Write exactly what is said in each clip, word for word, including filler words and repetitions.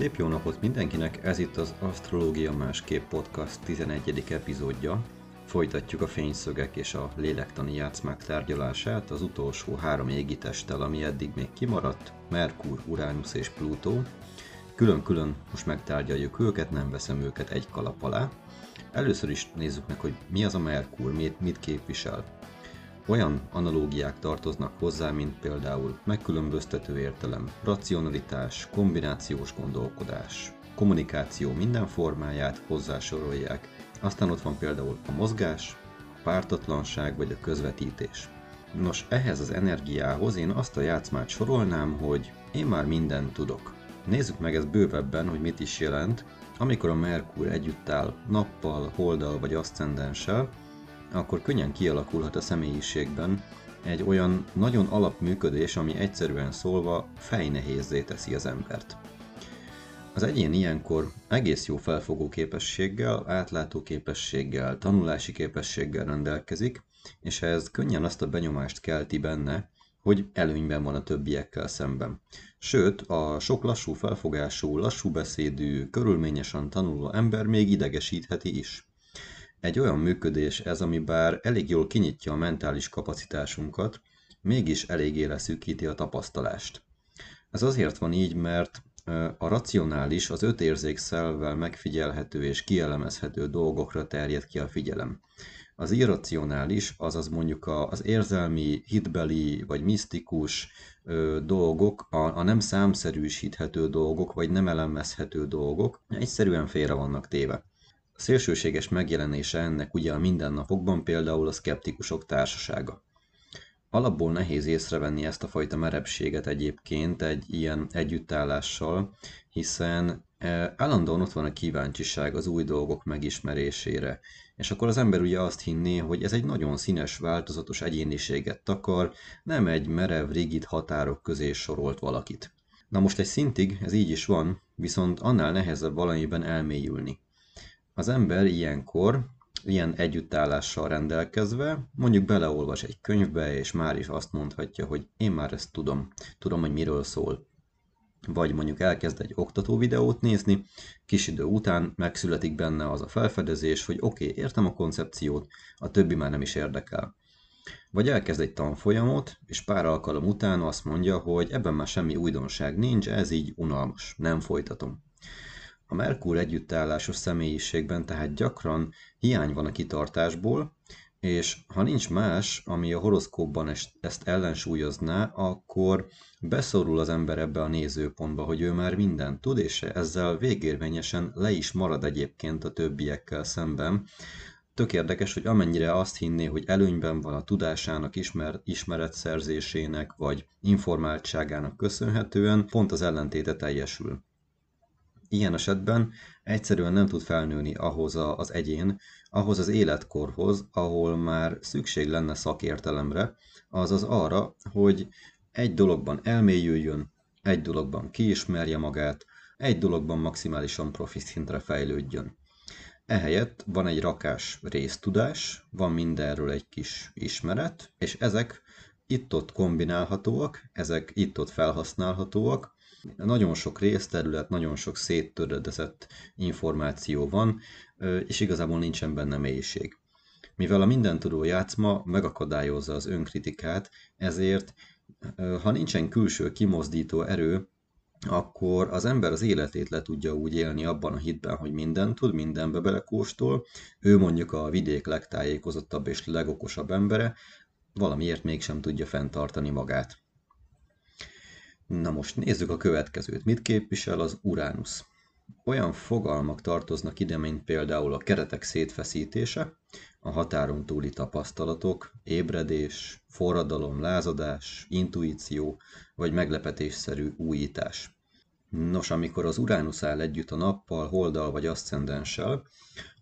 Szép jó napot mindenkinek, ez itt az Asztrológia Másképp Podcast tizenegyedik epizódja. Folytatjuk a fényszögek és a lélektani játszmák tárgyalását az utolsó három égitesttel, ami eddig még kimaradt, Merkur, Uránusz és Plutó. Külön-külön most megtárgyaljuk őket, nem veszem őket egy kalap alá. Először is nézzük meg, hogy mi az a Merkur, mit, mit képvisel. Olyan analógiák tartoznak hozzá, mint például megkülönböztető értelem, racionalitás, kombinációs gondolkodás, kommunikáció minden formáját hozzásorolják. Aztán ott van például a mozgás, a pártatlanság vagy a közvetítés. Nos, ehhez az energiához én azt a játszmát sorolnám, hogy én már mindent tudok. Nézzük meg ezt bővebben, hogy mit is jelent. Amikor a Merkur együtt áll nappal, holddal vagy aszcendenssel, akkor könnyen kialakulhat a személyiségben egy olyan nagyon alapműködés, ami egyszerűen szólva fejnehézzé teszi az embert. Az egyén ilyenkor egész jó felfogó képességgel, átlátó képességgel, tanulási képességgel rendelkezik, és ez könnyen azt a benyomást kelti benne, hogy előnyben van a többiekkel szemben. Sőt, a sok lassú felfogású, lassú beszédű, körülményesen tanuló ember még idegesítheti is. Egy olyan működés ez, ami bár elég jól kinyitja a mentális kapacitásunkat, mégis eléggé leszűkíti a tapasztalást. Ez azért van így, mert a racionális, az öt érzékszervvel megfigyelhető és kielemezhető dolgokra terjed ki a figyelem. Az irracionális, azaz mondjuk az érzelmi, hitbeli vagy misztikus dolgok, a nem számszerűsíthető dolgok vagy nem elemezhető dolgok egyszerűen félre vannak téve. A szélsőséges megjelenése ennek ugye a mindennapokban például a szkeptikusok társasága. Alapból nehéz észrevenni ezt a fajta merevséget egyébként egy ilyen együttállással, hiszen állandóan ott van a kíváncsiság az új dolgok megismerésére, és akkor az ember ugye azt hinné, hogy ez egy nagyon színes, változatos egyéniséget takar, nem egy merev, rigid határok közé sorolt valakit. Na most egy szintig ez így is van, viszont annál nehezebb valamiben elmélyülni. Az ember ilyenkor, ilyen együttállással rendelkezve, mondjuk beleolvas egy könyvbe, és már is azt mondhatja, hogy én már ezt tudom, tudom, hogy miről szól. Vagy mondjuk elkezd egy oktató videót nézni, kis idő után megszületik benne az a felfedezés, hogy oké, okay, értem a koncepciót, a többi már nem is érdekel. Vagy elkezd egy tanfolyamot, és pár alkalom után azt mondja, hogy ebben már semmi újdonság nincs, ez így unalmas, nem folytatom. A Merkur együttállásos személyiségben tehát gyakran hiány van a kitartásból, és ha nincs más, ami a horoszkópban ezt ellensúlyozná, akkor beszorul az ember ebbe a nézőpontba, hogy ő már mindent tud, és ezzel végérvényesen le is marad egyébként a többiekkel szemben. Tök érdekes, hogy amennyire azt hinné, hogy előnyben van a tudásának, ismer, ismeretszerzésének vagy informáltságának köszönhetően, pont az ellentéte teljesül. Ilyen esetben egyszerűen nem tud felnőni ahhoz az egyén, ahhoz az életkorhoz, ahol már szükség lenne szakértelemre, azaz arra, hogy egy dologban elmélyüljön, egy dologban kiismerje magát, egy dologban maximálisan profi szintre fejlődjön. Ehelyett van egy rakás résztudás, van mindenről egy kis ismeret, és ezek itt-ott kombinálhatóak, ezek itt-ott felhasználhatóak. Nagyon sok részterület, nagyon sok széttöredezett információ van, és igazából nincsen benne mélység. Mivel a mindentudó játszma megakadályozza az önkritikát, ezért ha nincsen külső kimozdító erő, akkor az ember az életét le tudja úgy élni abban a hitben, hogy mindent tud, mindenbe belekóstol, ő mondjuk a vidék legtájékozottabb és legokosabb embere, valamiért mégsem tudja fenntartani magát. Na most nézzük a következőt. Mit képvisel az Uránusz? Olyan fogalmak tartoznak ide, mint például a keretek szétfeszítése, a határon túli tapasztalatok, ébredés, forradalom, lázadás, intuíció vagy meglepetésszerű újítás. Nos, amikor az Uránusz áll együtt a nappal, holddal vagy aszcendenssel,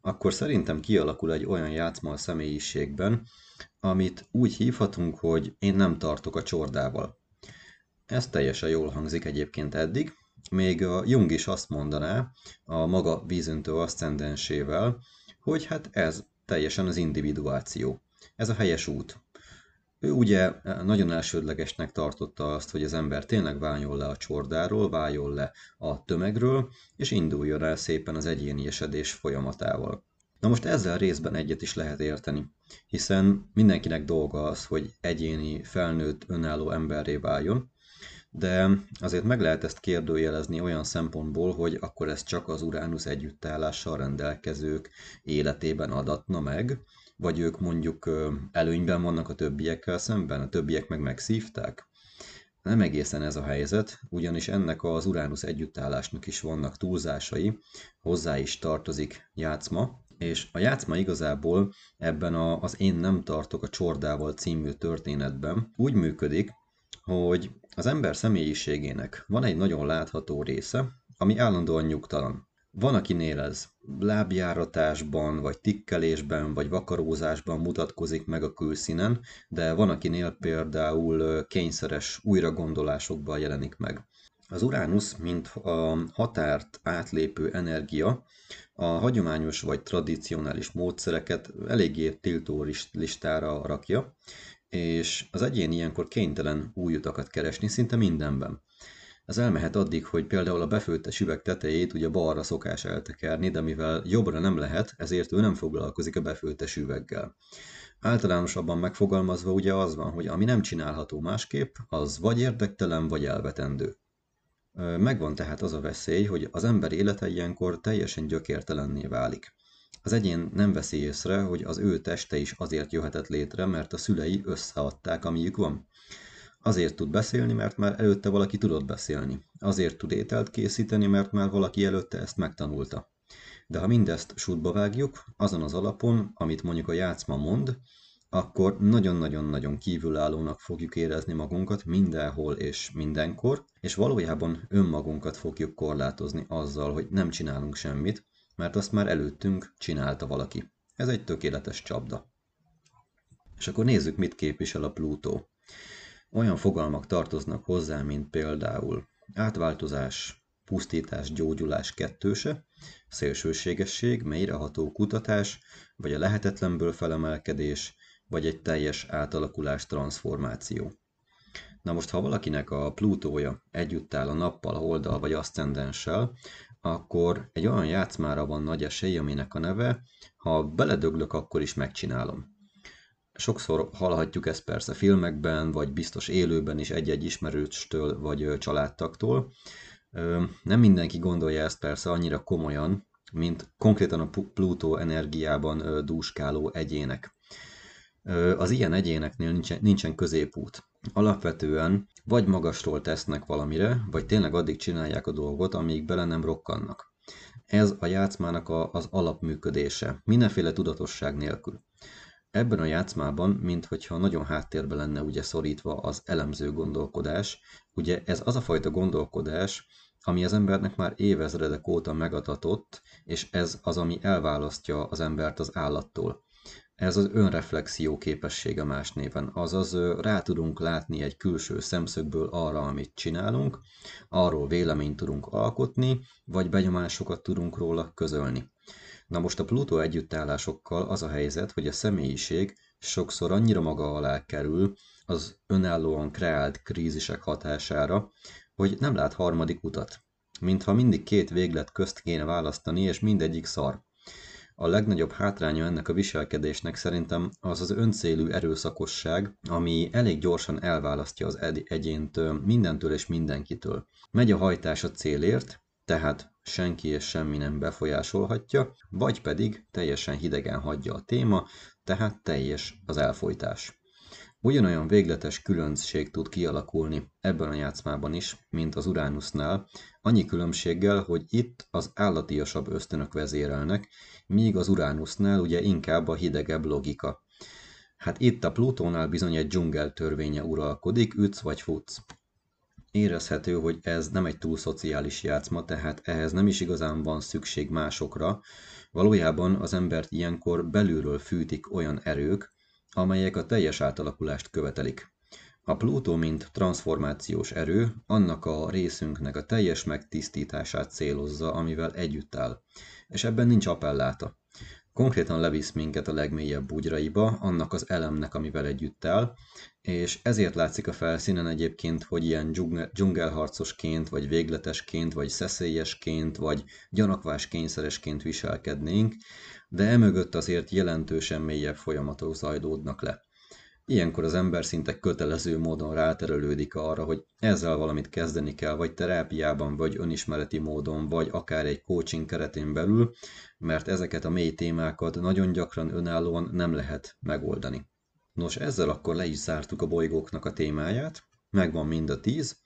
akkor szerintem kialakul egy olyan játszma a személyiségben, amit úgy hívhatunk, hogy én nem tartok a csordával. Ez teljesen jól hangzik egyébként eddig, még a Jung is azt mondaná a maga vízöntő aszcendensével, hogy hát ez teljesen az individuáció, ez a helyes út. Ő ugye nagyon elsődlegesnek tartotta azt, hogy az ember tényleg váljon le a csordáról, váljon le a tömegről, és induljon el szépen az egyéni esedés folyamatával. Na most ezzel részben egyet is lehet érteni, hiszen mindenkinek dolga az, hogy egyéni, felnőtt, önálló emberré váljon, de azért meg lehet ezt kérdőjelezni olyan szempontból, hogy akkor ez csak az Uránusz együttállással rendelkezők életében adatna meg, vagy ők mondjuk előnyben vannak a többiekkel szemben, a többiek meg megszívták. Nem egészen ez a helyzet, ugyanis ennek az Uránusz együttállásnak is vannak túlzásai, hozzá is tartozik játszma, és a játszma igazából ebben a, az Én nem tartok a csordával című történetben úgy működik, hogy az ember személyiségének van egy nagyon látható része, ami állandóan nyugtalan. Van, akinél ez lábjáratásban, vagy tikkelésben, vagy vakarózásban mutatkozik meg a külszínen, de van, akinél például kényszeres újragondolásokban jelenik meg. Az Uránusz, mint a határt átlépő energia, a hagyományos vagy tradicionális módszereket eléggé tiltó listára rakja, és az egyén ilyenkor kénytelen új utakat keresni szinte mindenben. Ez elmehet addig, hogy például a befőttes üveg tetejét ugye balra szokás eltekerni, de mivel jobbra nem lehet, ezért ő nem foglalkozik a befőttes üveggel. Általánosabban megfogalmazva ugye az van, hogy ami nem csinálható másképp, az vagy érdektelen, vagy elvetendő. Megvan tehát az a veszély, hogy az ember élete ilyenkor teljesen gyökértelenné válik. Az egyén nem veszi észre, hogy az ő teste is azért jöhetett létre, mert a szülei összeadták, amíg van. Azért tud beszélni, mert már előtte valaki tudott beszélni. Azért tud ételt készíteni, mert már valaki előtte ezt megtanulta. De ha mindezt sútba vágjuk, azon az alapon, amit mondjuk a játszma mond, akkor nagyon-nagyon-nagyon kívülállónak fogjuk érezni magunkat mindenhol és mindenkor, és valójában önmagunkat fogjuk korlátozni azzal, hogy nem csinálunk semmit, mert azt már előttünk csinálta valaki. Ez egy tökéletes csapda. És akkor nézzük, mit képvisel a Plutó. Olyan fogalmak tartoznak hozzá, mint például átváltozás, pusztítás, gyógyulás kettőse, szélsőségesség, mélyreható kutatás, vagy a lehetetlenből felemelkedés, vagy egy teljes átalakulás, transformáció. Na most, ha valakinek a Plutója együtt áll a nappal, holddal vagy aszcendenssel, akkor egy olyan játszmára van nagy esély, aminek a neve, ha beledöglök, akkor is megcsinálom. Sokszor hallhatjuk ezt persze filmekben, vagy biztos élőben is egy-egy ismerőstől, vagy családtaktól. Nem mindenki gondolja ezt persze annyira komolyan, mint konkrétan a Plutó energiában dúskáló egyének. Az ilyen egyéneknél nincsen, nincsen középút. Alapvetően vagy magasról tesznek valamire, vagy tényleg addig csinálják a dolgot, amíg bele nem rokkannak. Ez a játszmának a, az alapműködése, mindenféle tudatosság nélkül. Ebben a játszmában, minthogyha nagyon háttérbe lenne ugye szorítva az elemző gondolkodás, ugye ez az a fajta gondolkodás, ami az embernek már évezredek óta megadatott, és ez az, ami elválasztja az embert az állattól. Ez az önreflexió képessége más néven, azaz rá tudunk látni egy külső szemszögből arra, amit csinálunk, arról véleményt tudunk alkotni, vagy benyomásokat tudunk róla közölni. Na most a Plutó együttállásokkal az a helyzet, hogy a személyiség sokszor annyira maga alá kerül az önállóan kreált krízisek hatására, hogy nem lát harmadik utat. Mintha mindig két véglet közt kéne választani, és mindegyik szar. A legnagyobb hátránya ennek a viselkedésnek szerintem az az öncélű erőszakosság, ami elég gyorsan elválasztja az egyént mindentől és mindenkitől. Megy a hajtás a célért, tehát senki és semmi nem befolyásolhatja, vagy pedig teljesen hidegen hagyja a téma, tehát teljes az elfojtás. Ugyanolyan végletes különbség tud kialakulni ebben a játszmában is, mint az Uránusznál, annyi különbséggel, hogy itt az állatiasabb ösztönök vezérelnek, míg az Uránusznál ugye inkább a hidegebb logika. Hát itt a Plutónál bizony egy dzsungel törvénye uralkodik, ütsz vagy futsz. Érezhető, hogy ez nem egy túl szociális játszma, tehát ehhez nem is igazán van szükség másokra. Valójában az embert ilyenkor belülről fűtik olyan erők, amelyek a teljes átalakulást követelik. A Plutó, mint transformációs erő, annak a részünknek a teljes megtisztítását célozza, amivel együtt áll, és ebben nincs appelláta. konkrétan levisz minket a legmélyebb bugyraiba, annak az elemnek, amivel együtt áll, és ezért látszik a felszínen egyébként, hogy ilyen dzsungelharcosként, vagy végletesként, vagy szeszélyesként, vagy gyanakváskényszeresként viselkednénk, de emögött azért jelentősen mélyebb folyamatok zajlódnak le. Ilyenkor az ember szinte kötelező módon ráterelődik arra, hogy ezzel valamit kezdeni kell, vagy terápiában, vagy önismereti módon, vagy akár egy coaching keretén belül, mert ezeket a mély témákat nagyon gyakran önállóan nem lehet megoldani. Nos, ezzel akkor le is zártuk a bolygóknak a témáját, megvan mind a tíz,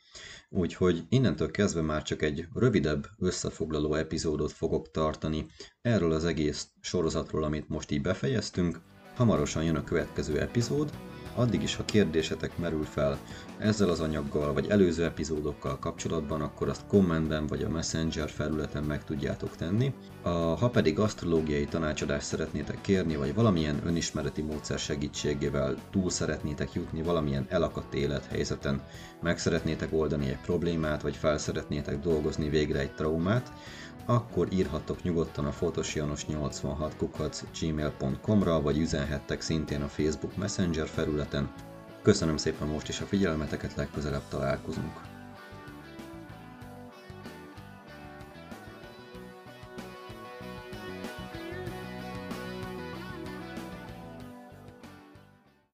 úgyhogy innentől kezdve már csak egy rövidebb, összefoglaló epizódot fogok tartani erről az egész sorozatról, amit most így befejeztünk. Hamarosan jön a következő epizód, addig is, ha kérdésetek merül fel ezzel az anyaggal, vagy előző epizódokkal kapcsolatban, akkor azt kommentben, vagy a Messenger felületen meg tudjátok tenni. Ha pedig asztrológiai tanácsadást szeretnétek kérni, vagy valamilyen önismereti módszer segítségével túl szeretnétek jutni valamilyen elakadt élethelyzeten, meg szeretnétek oldani egy problémát, vagy fel szeretnétek dolgozni végre egy traumát, akkor írhattok nyugodtan a fotosjanos nyolcvanhat kukac gmail pont com-ra, vagy üzenhettek szintén a Facebook Messenger felületen. Köszönöm szépen most is a figyelmeteket, legközelebb találkozunk!